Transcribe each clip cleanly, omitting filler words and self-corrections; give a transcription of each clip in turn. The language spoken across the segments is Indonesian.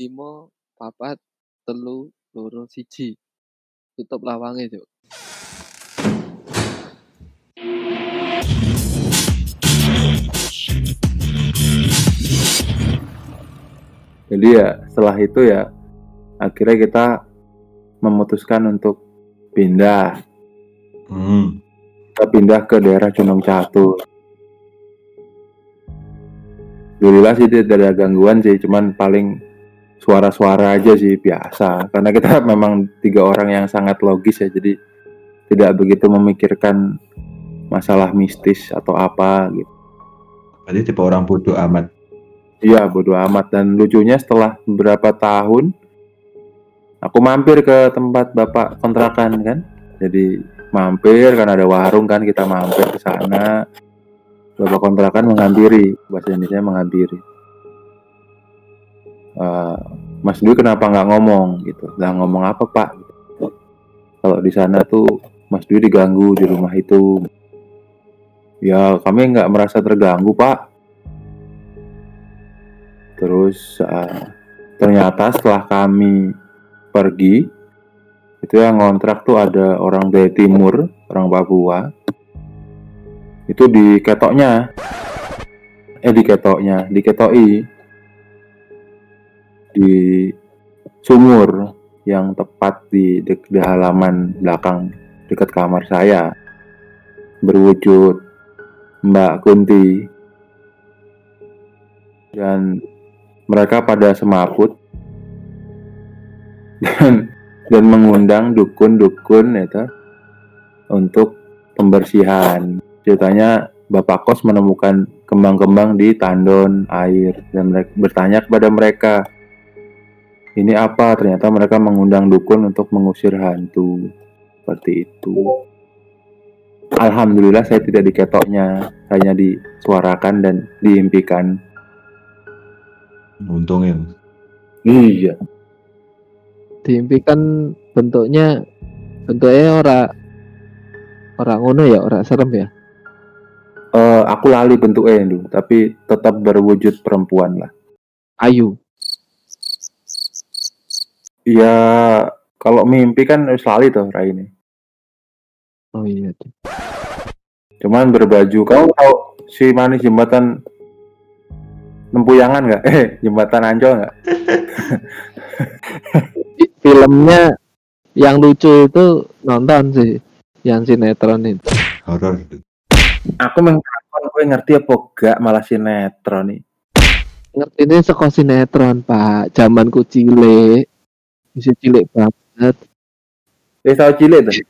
5, 4, 3, 2, 1. Tutup lawange, Cuk. Jadi ya setelah itu ya akhirnya kita memutuskan untuk pindah. Kita pindah ke daerah Condongcatur. Alhamdulillah sih tidak ada gangguan sih, cuman paling suara-suara aja sih biasa. Karena kita memang 3 orang yang sangat logis ya, jadi tidak begitu memikirkan masalah mistis atau apa gitu. Berarti tipe orang bodoh amat. Iya, bodoh amat. Dan lucunya setelah beberapa tahun aku mampir ke tempat bapak kontrakan kan. Jadi mampir kan ada warung kan, kita mampir ke sana. Bapak kontrakan menghampiri, bahasa Indonesia menghampiri. Mas Dwi kenapa nggak ngomong gitu? Nggak ngomong apa Pak? Gitu. Kalau di sana tuh Mas Dwi diganggu di rumah itu. Ya kami nggak merasa terganggu Pak. Terus ternyata setelah kami pergi itu yang ngontrak tuh ada orang dari timur, orang Papua. Itu diketoi di sumur yang tepat di halaman belakang dekat kamar saya, berwujud Mbak Kunti. Dan mereka pada semaput dan mengundang dukun-dukun itu untuk pembersihan. Ceritanya Bapak Kos menemukan kembang-kembang di tandon air dan bertanya kepada mereka, ini apa? Ternyata mereka mengundang dukun untuk mengusir hantu. Seperti itu. Alhamdulillah saya tidak diketoknya, hanya disuarakan dan diimpikan. Untungnya. Iya. Diimpikan bentuknya ora ngono ya, ora serem ya. Aku lali bentuknya itu, tapi tetap berwujud perempuan lah. Ayu. Iya, kalau mimpi kan harus lali toh Rai ini. Oh iya. Cuman berbaju. Kau tahu si manis jembatan Tempuyangan nggak? Jembatan Ancol nggak? Filmnya yang lucu itu nonton sih, yang sinetron itu. Horor. Aku mengatakan gue ngerti apa gak malah sinetron nih. Ngerti ini seko sinetron Pak, zamanku cilik, masih cilik banget. Wis tau cilik tuh.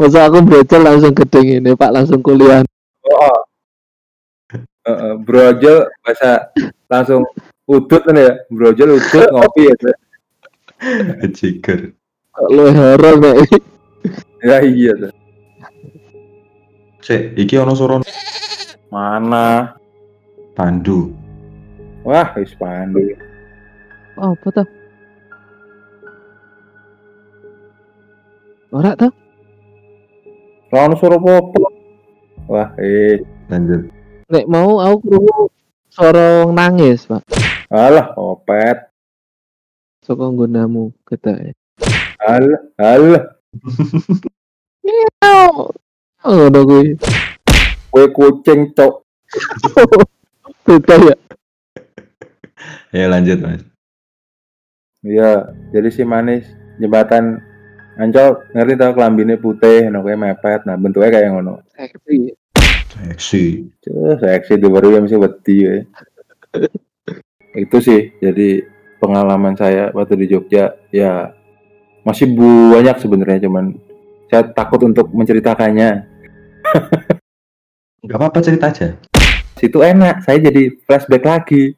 Masa aku brojol langsung gedeng ini Pak, langsung kuliah. Oh. Brojol bahasa langsung udut kan ya, brojol udut ngopi ya. Ciker. Lu horor Pak. Ya iya tuh. Cek, iki ono suara mana? Pandu. Wah, wis Pandu. Oh, apa tuh? Ora tuh. Ono suara apa? Wah, lanjut. Nek mau aku krungu suara nangis, Pak. Alah, opet. Saka nggonamu ketake. Alah, alah. Miau. Oh, ada gue kucing cok. Betul ya. Ya lanjut Mas. Iya, jadi si manis jembatan Ancol ngerti tau kelambine putih, noknya mepet, nah bentuknya kayak ngono. Seksi. Cuk, seksi baru ya mesti wedi ya. Itu sih, jadi pengalaman saya waktu di Jogja ya masih banyak sebenarnya, cuman saya takut untuk menceritakannya. Gak apa-apa, cerita aja. Situ enak, saya jadi flashback lagi.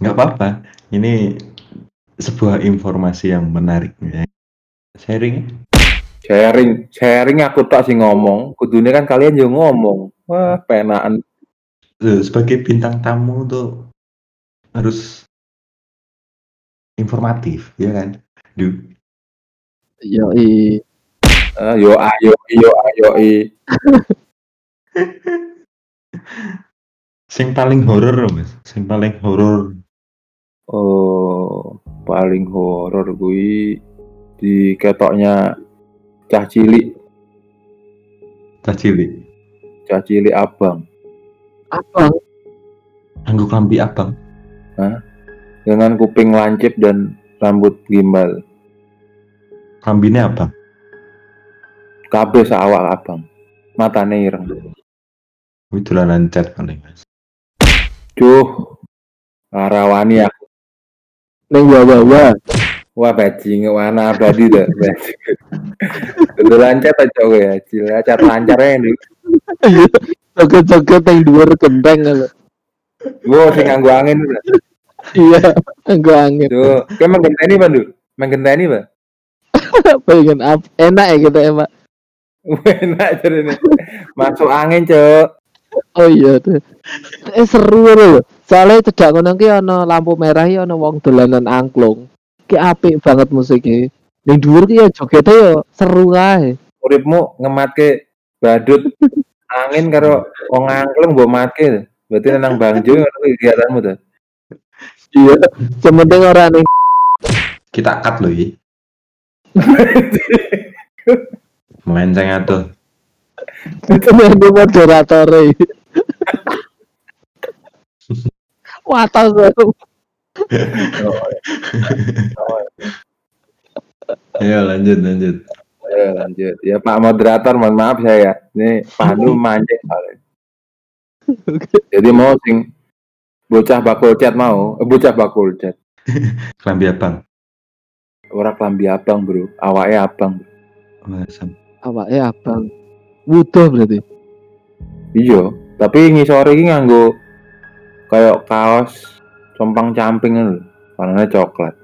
Gak apa-apa, ini sebuah informasi yang menarik ya. Sharing aku tak sih ngomong. Kudunya kan kalian juga ngomong. Wah, penaan. Sebagai bintang tamu tuh harus informatif, ya kan? Yoi. Yo. Sing paling horor Mas, sing paling horor. Oh, paling horor gue di ketoknya cah cilik abang anggo klambi abang. Hah? Dengan kuping lancip dan rambut gimbal. Klambine abang kabeh sawak abang, matane ireng. Kuwi dolanan cat paling, Mas. Duh. Arawani aku. Ning wae. Wah bajinge ana abadi to. Dolanan cat aja kowe ya, cilik cat lancare nduk. Joget-joget nang dhuwur kenteng lho. Wo sing nganggo angin. Iya, nganggo angin. Duh, kowe menggenteni, Pak, Nduk? Menggenteni, Pak. Pengen up. Enak ya kita, ya, Pak. Enak cerita masuk angin cok. Oh iya tuh. Seru loh. Soalnya cedak ngono ki ana lampu merah ya ana wong dolanan angklung. Ki apik banget musike. Ning dhuwur ki ya jogete ya seru kae. Uripmu ngematke badut angin karo wong angklung mbok matke. Berarti nang Bangjo ngono kegiatanmu to. Iya, sementing ora ning kita cut lho iki. Melenceng atuh. Itu mending moderator e. Wah, tahu seru. Ayo lanjut. Ayo lanjut. Ya Pak moderator, mohon maaf saya. Ini Pandu mancing. Jadi mau sing bocah bakul cat. Klambi abang. Ora klambi abang, Bro. Awake abang. Masam. Awake abang. Wuduh berarti. Iya, tapi ngisore iki nganggo kayak kaos compang-camping lho, warnane coklat.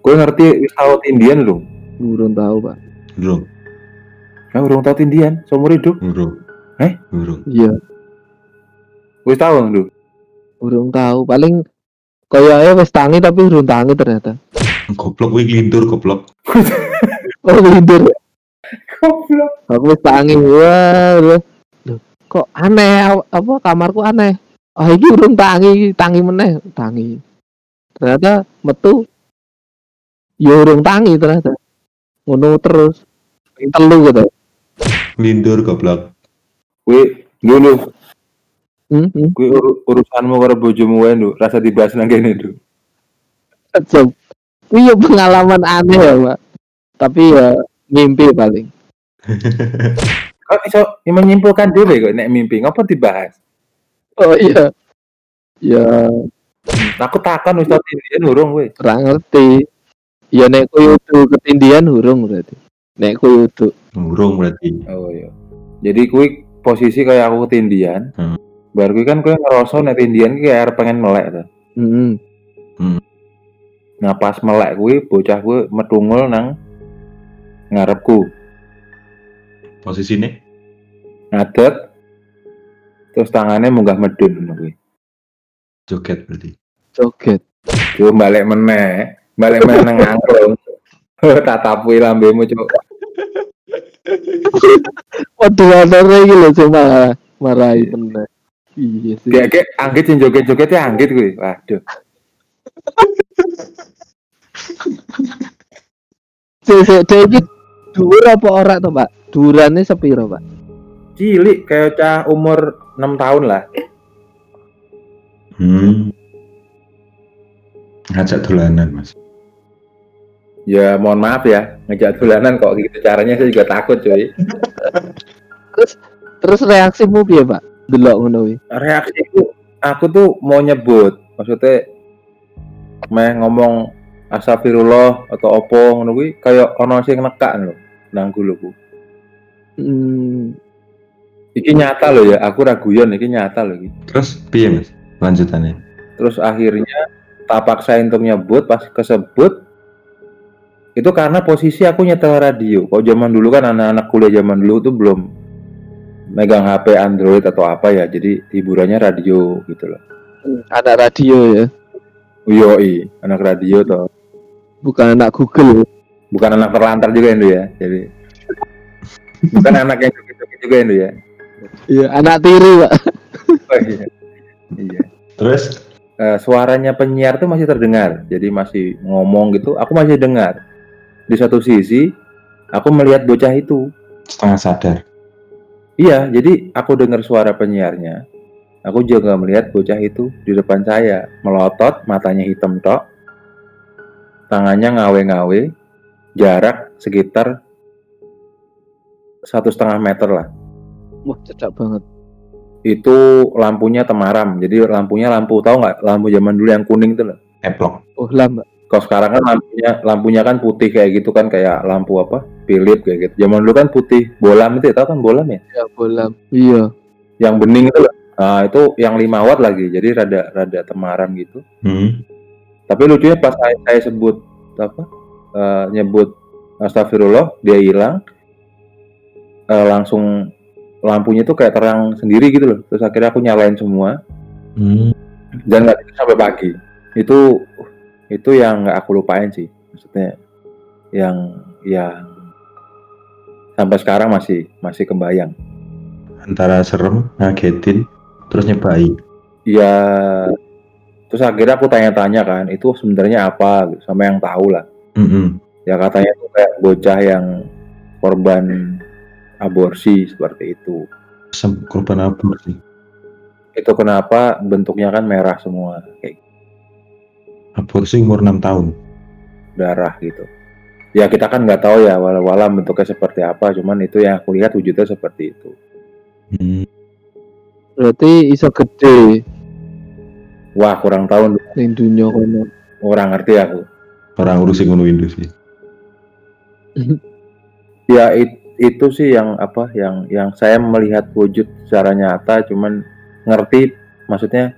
Kowe ngerti wis tau tindian lho? Durung tau, Pak. Durung. Lah durung tau tindian seumur hidup? Durung. Durung. Iya. Wis tau, Nduk? Durung tau. Paling koyoke wis tangi tapi durung tangi ternyata. Goblok kuwi nglindur goblok. Oh nglindur. Goblok. Aku wis tangi wae. Kok aneh apa kamarku aneh. Ah oh, iki urung tangi meneh. Ternyata metu yo urung tangi ternyata. Ngono terus. Ping telu gitu. Nglindur goblok. Kuwi ngono. Kuwi urusanmu karo bojomu wae, Nduk. Rasa dibahas nang kene, Nduk. Cep. Iya pengalaman aneh ya Pak, tapi ya mimpi paling. Kok bisa menyimpulkan dhewe kok nek mimpi, ngapa dibahas? Oh iya, ya. Aku takon wis ketindian urung kowe. Ora ngerti. Ya nek kowe udu ketindian urung berarti. Nek kowe udu urung berarti. Oh iya. Jadi kowe posisi kayak aku ketindian. Heeh. Baru kowe kan kowe ngerasa nek tindian ki arep pengen melek to. Heeh. Nah pas melek kuwi bocah kuwi metungul nang ngarepku. Posisine ngadeg. Terus tangannya munggah medun ngono kuwi. Joget berarti. Joget. Yo balik meneh, nang angklung. Tatapui lambemu cuk. Waduh anare iki lho cuma marai meneh. Iya sih. Gek anggit sing joget-joget ya anggit kuwi. Waduh. Cek iki dhuwur apa ora to, Pak? Durane sepiro, Pak? Cilik kayak cah umur 6 tahun lah. Ngajak dolanan, Mas. Ya, mohon maaf ya, ngajak dolanan kok gitu caranya saya juga takut, cuy. Terus reaksimu piye, Pak? Delok ngono kuwi. Reaksiku aku tuh mau nyebut, maksudnya meh ngomong astagfirullah atau opo ngono kuwi kaya ana sing nekak lho nang guluku. Iki nyata lho ya, aku ra guyon iki nyata lho iki. Terus piye Mas lanjutannya? Terus akhirnya tak paksain untuk nyebut, pas kesebut itu karena posisi aku nyetel radio. Kok zaman dulu kan anak-anak kuliah zaman dulu tuh belum megang HP Android atau apa ya, jadi hiburannya radio gitu loh. Ada radio ya. Yoi, anak radio toh. Bukan anak Google. Bukan anak terlantar juga Indo ya. Jadi bukan anak yang joget-joget juga Indo ya. Iya, anak tiri, Pak. Oh iya. Terus suaranya penyiar itu masih terdengar, jadi masih ngomong gitu, aku masih dengar. Di satu sisi aku melihat bocah itu setengah sadar. Iya, jadi aku dengar suara penyiarnya. Aku juga melihat bocah itu di depan saya, melotot, matanya hitam tok, tangannya ngawe-ngawe, jarak sekitar 1,5 meter lah. Wah, cedak banget. Itu lampunya temaram, jadi lampu tahu nggak? Lampu zaman dulu yang kuning itu loh. Eplok. Oh, lampu. Kalau sekarang kan lampunya kan putih kayak gitu kan, kayak lampu apa? Philip kayak gitu. Zaman dulu kan putih, bolam itu tahu kan bolam ya? Iya, bolam. Iya. Yang bening itu loh. Nah, itu yang 5 watt lagi, jadi rada temaram gitu. Hmm. Tapi lucunya pas saya sebut nyebut astagfirullah, dia hilang. Langsung lampunya tuh kayak terang sendiri gitu loh. Terus akhirnya aku nyalain semua. Hmm. Dan nggak sampai pagi. Itu yang nggak aku lupain sih. Maksudnya yang sampai sekarang masih kebayang. Antara serem, ngagetin, terus nyebain. Iya, terus akhirnya aku tanya-tanya kan, itu sebenarnya apa gitu, sama yang tahu lah. Mm-hmm. Ya katanya itu kayak bocah yang korban aborsi seperti itu. Korban aborsi. Itu kenapa bentuknya kan merah semua kayak. Aborsi umur 6 tahun. Darah gitu. Ya kita kan nggak tahu ya walau-walau bentuknya seperti apa, cuman itu yang aku lihat wujudnya seperti itu. Hmm. Berarti iso gede. Wah, kurang tahu ning dunya kono. Ora ngerti aku. Ora ngurusi ngono industri. Ya itu sih yang apa yang saya melihat wujud secara nyata, cuman ngerti maksudnya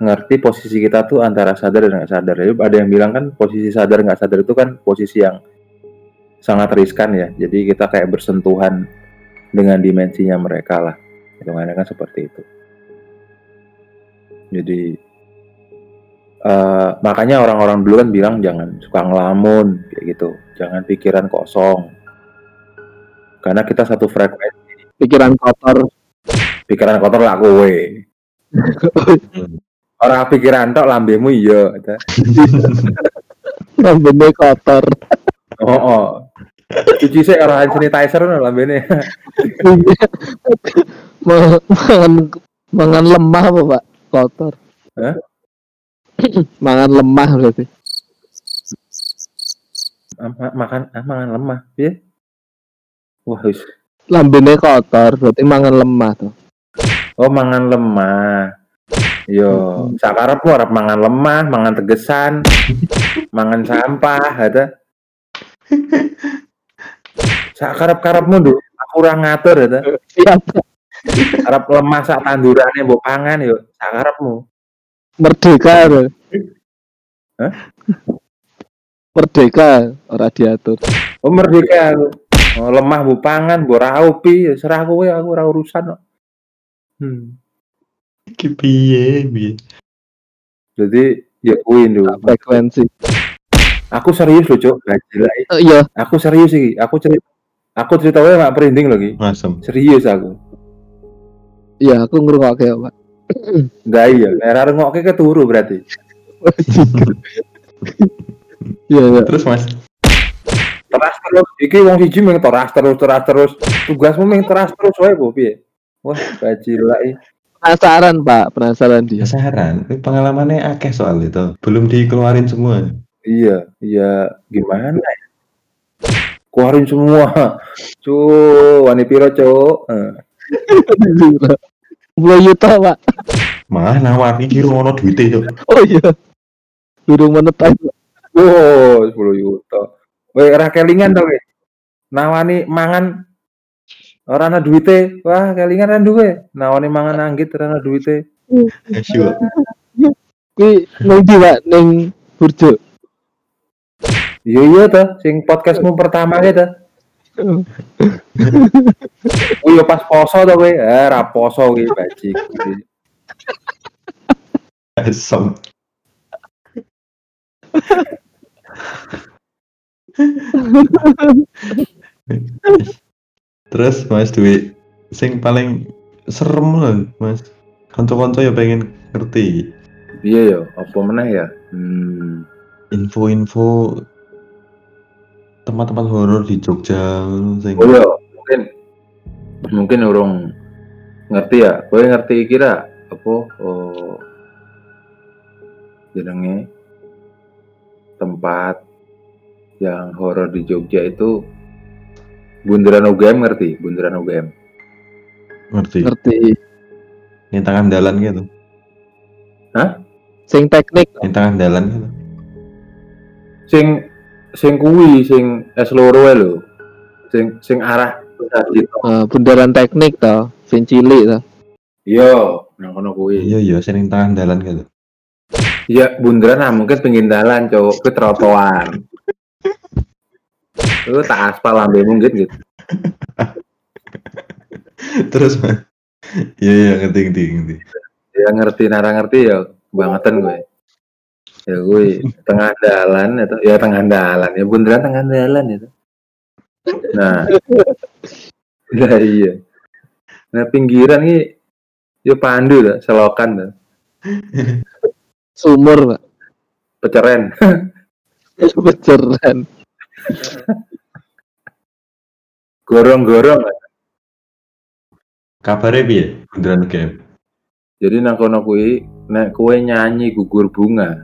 ngerti posisi kita tuh antara sadar dan enggak sadar. Ya, ada yang bilang kan posisi sadar enggak sadar itu kan posisi yang sangat riskan ya. Jadi kita kayak bersentuhan dengan dimensinya mereka lah. Hitungannya kan seperti itu. Jadi makanya orang-orang dulu kan bilang jangan suka ngelamun kayak gitu, jangan pikiran kosong, karena kita satu frekuensi. Pikiran kotor lah kowe. Orang pikiran tok lambemu iya. Lambene kotor. Oh. Cuci sih orang hand sanitizer lambene. Mangan lemah apa Pak? Kotor. Hah? Makan lemah berarti. Makan lemah, ya? Wah, wis. Lambene kotor, berarti mangan lemah tuh. Oh, mangan lemah. Yo, sakarepku arep mangan lemah, mangan tegesan, mangan sampah, ada. Sakarep-karepmu nduk, aku ora ngatur, ada. Arep lemah sak tandurane mbok pangan yo, sakarepmu. Merdeka loh. Hah? Merdeka ora diatur. Oh merdeka. Oh, lemah bu pangan, bu raupi, serah kowe aku ora urusan kok. Iki piye? Jadi ya kuwi lho frekuensi. Aku serius lho, Cuk. Iya. Aku serius iki. Aku cerita wae Pak Prinding lho iki. Serius aku. Iya, aku ngrungokke kok, Pak. Enggak iya, era rengokke keturu berarti. Iya. Terus Mas. Terus iki wong siji mung terus. Tugasmu mung terus wae kok piye? Wah, bajilaki. Penasaran dia. Penasaran. Pengalamannya akeh soal itu. Belum dikeluarin semua. Iya, gimana ya? Keluarin semua. Cuk, wani piro, Cuk? Juta, Pak. Mah nawari iki rono duite yo. Oh iya. Durung menetas. Oh, 10 juta. Weh ora kelingan to kowe. Nawani mangan ora ana duite. Wah, kelingan ran duwe. Nawani mangan anggit ora ana duite. Asyik. Kuwi nang ndi, Pak? Ning Burjo. Iya to, sing podcastmu pertama ki to. Uyo pas poso to kowe. Ra poso iki bajik. Asom. Terus Mas Dwi, sing paling serem lho Mas. Kanca-kanca ya pengen ngerti. Iya ya, apa meneh ya? Info-info tempat-tempat horor di Jogja. Oh ya, mungkin orang ngerti ya. Kowe ngerti kira apa jenenge tempat yang horor di Jogja itu bundaran UGM, ngerti? Bundaran UGM. Ngerti. Nintangan dalan gitu. Hah? Sing teknik. Nintangan dalan gitu. Sing kuwi sing S2 lho. Sing arah bundaran teknik ta, sing cilik ta. Iya, nang kono kuwi. Iya, sing nintangan dalan gitu. Iya, bundaran ah mungkin pinggir dalan, cowok ke trotoar. Lu tak aspal ambemu gitu. Terus man. Iya, ngerti. Ya ngerti ya kebangetan gue. Ya gue tengah dalan ya bundaran tengah dalan itu. Nah. Nah iya. Nah pinggiran iki ya pandu lah, selokan lah. Sumur, Pak. Peceren. Gorong-gorong. Kabare piye? Bundaran UGM. Jadi nang kono kuwi nek kowe nyanyi gugur bunga.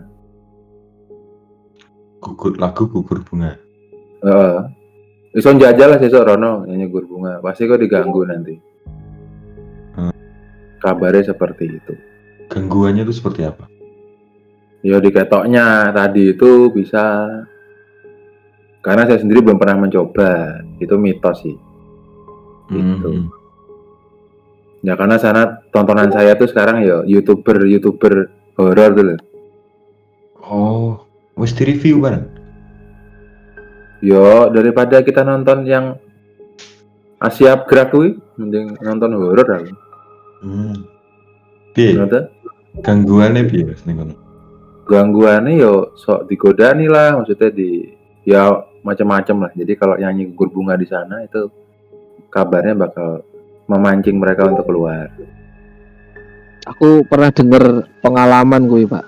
Heeh. Iso njajal lah sesuk rono nyanyi gugur bunga. Pasti kok diganggu nanti. Kabare seperti itu. Gangguannya itu seperti apa? Ya diketoknya tadi itu bisa. Karena saya sendiri belum pernah mencoba. Itu mitos sih. Gitu. Ya karena sana tontonan saya tuh sekarang ya YouTuber horor tuh loh. Oh, wis di-review bareng. Yo, daripada kita nonton yang Asia gerak kuwi, mending nonton horor kan. Piye? Gangguane piye wis ning kono? Gangguane yo sok digodani lah, maksudnya di ya macam-macam lah. Jadi kalau nyanyi gugur bunga di sana itu kabarnya bakal memancing mereka untuk keluar. Aku pernah dengar pengalaman kuwi, Pak.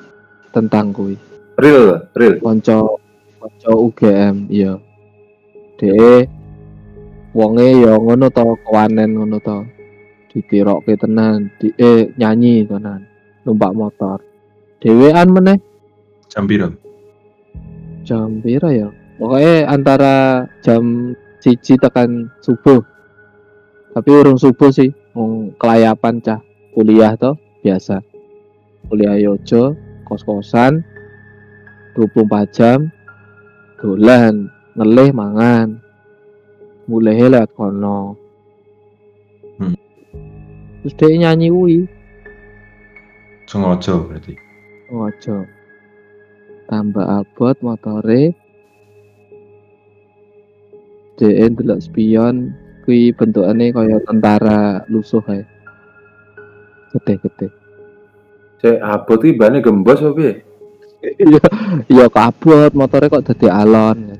Tentang kuwi. Real. Konco UGM, iya. Dhe'e wonge ya ngono ta, kawanen ngono ta. Ditirokke tenan, dhe'e nyanyi tenan, numpak motor. Dhewean meneh jam pira? Jam pira ya? Pokoke antara jam 1 tekan subuh. Tapi urung subuh sih, kelayapan cah kuliah toh biasa. Kuliah yojo, kos-kosan, 24 jam, dolan, ngelih mangan, mulai lewat kono. Terus dia nyanyi ui. Sengaja berarti. Sengaja. Tambah abot motore. Dia ndelok spion. Kui bentukannya kayak tentara lusuh ya. Gede. Cek abot ini bahannya gembos apa ya? Iya kabut, motornya kok jadi alon.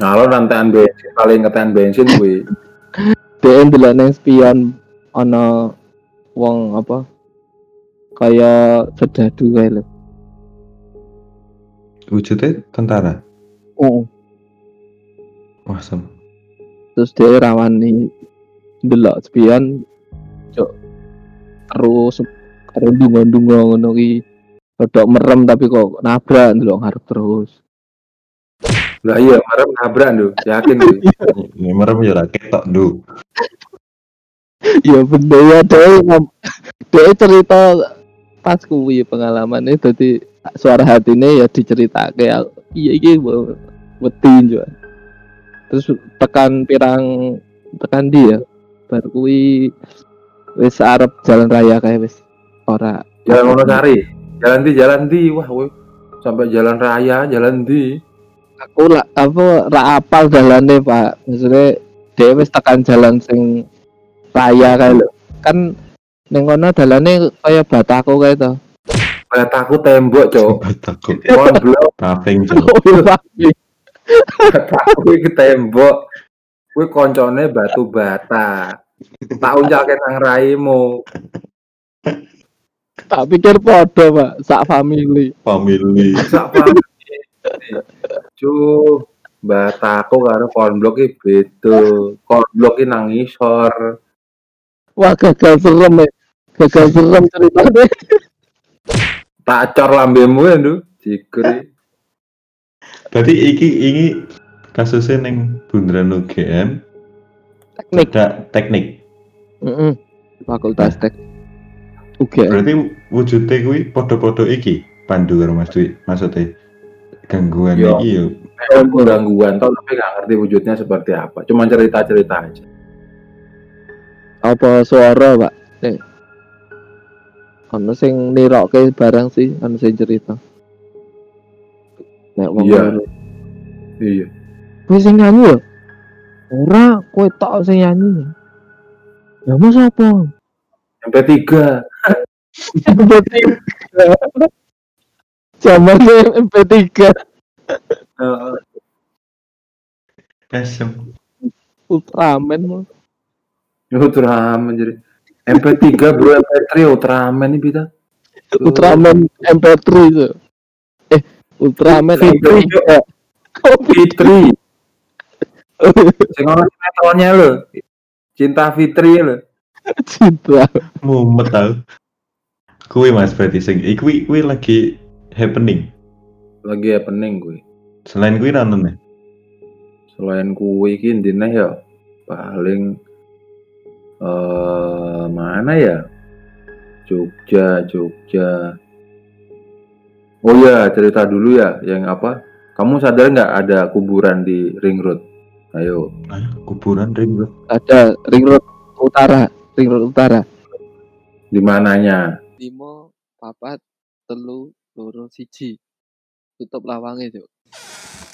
Alon nantean bensin, paling ngetean bensin kui. Dia ndelokne spion ana wong apa? Kayak sedadu kayak lho. Wujudnya tentara? Oh. Wah sama. Terus dia rawani delok sepian cok karo ndungo-ndungo ngono ki rodok merem tapi kok nabrak delok ngarep terus. Lah iya merem nabrak lho, yakin kuwi. Ya merem ya ra ketok nduk. Ya bener ya dhewe cerita pas kuwi pengalamane dadi suara hatine ya diceritake iya iki wedi yo. Terus tekan dia bar kuwi wis arep jalan raya kae wis ora jalan ngono cari jalan di wah we sampai jalan raya jalan di aku lah apa ra apal dalane Pak maksudnya dhewe wis tekan jalan sing raya kae lho kan ning ngono dalane kaya bataku kae to bataku tembok cok bataku blok taping cok aku iki tembok. Kuwi koncone batu bata. Tak unjake nang raimu. Tak pikir podo, Pak. Sak family. Family. Sak family. Cuh, bataku karo konblok iki beda. Konblok iki nang ngisor. Wah, gagal serem, ya. Gagal serem ceritane. Tak cor lambemu ya, Nduk. Jigri. Berarti iki kasusnya neng bundaran UGM. Teknik. Teknik. Heeh. Fakultas Teknik. Okay. Berarti wujudnya kuwi podo-podo iki pandu karo Mas Dwi, maksudnya gangguan yo. Iki yo. Gangguan tau tapi gak ngerti wujudnya seperti apa. Cuman cerita-cerita aja. Apa suara, Pak? Ono sing nirokke barang sih, ono sing cerita. Nek wong loro. Iya. Kuwi sing nyanyi yo. Ora kowe tok sing nyanyi. Ya mos apa? Sampai 3 jamannya MP3 SM Ultraman jadi MP3 bro, MP3 Ultraman ini bisa Ultraman MP3 itu Ultraman MP3 sekarang sinetronnya lo Cinta Fitri lo cinta mumet tau kuwi Mas berarti sing kuwi lagi happening kuwi selain kuwi ranene selain kuwi iki ndene ya paling mana ya Jogja oh ya cerita dulu ya yang apa kamu sadar enggak ada kuburan di Ring Road ayo kuburan Ring Road ada Ring Road Utara Ring Road Utara. Di mananya? 5, 4, 3, 2, 1. Tutup lawangnya, Cuk.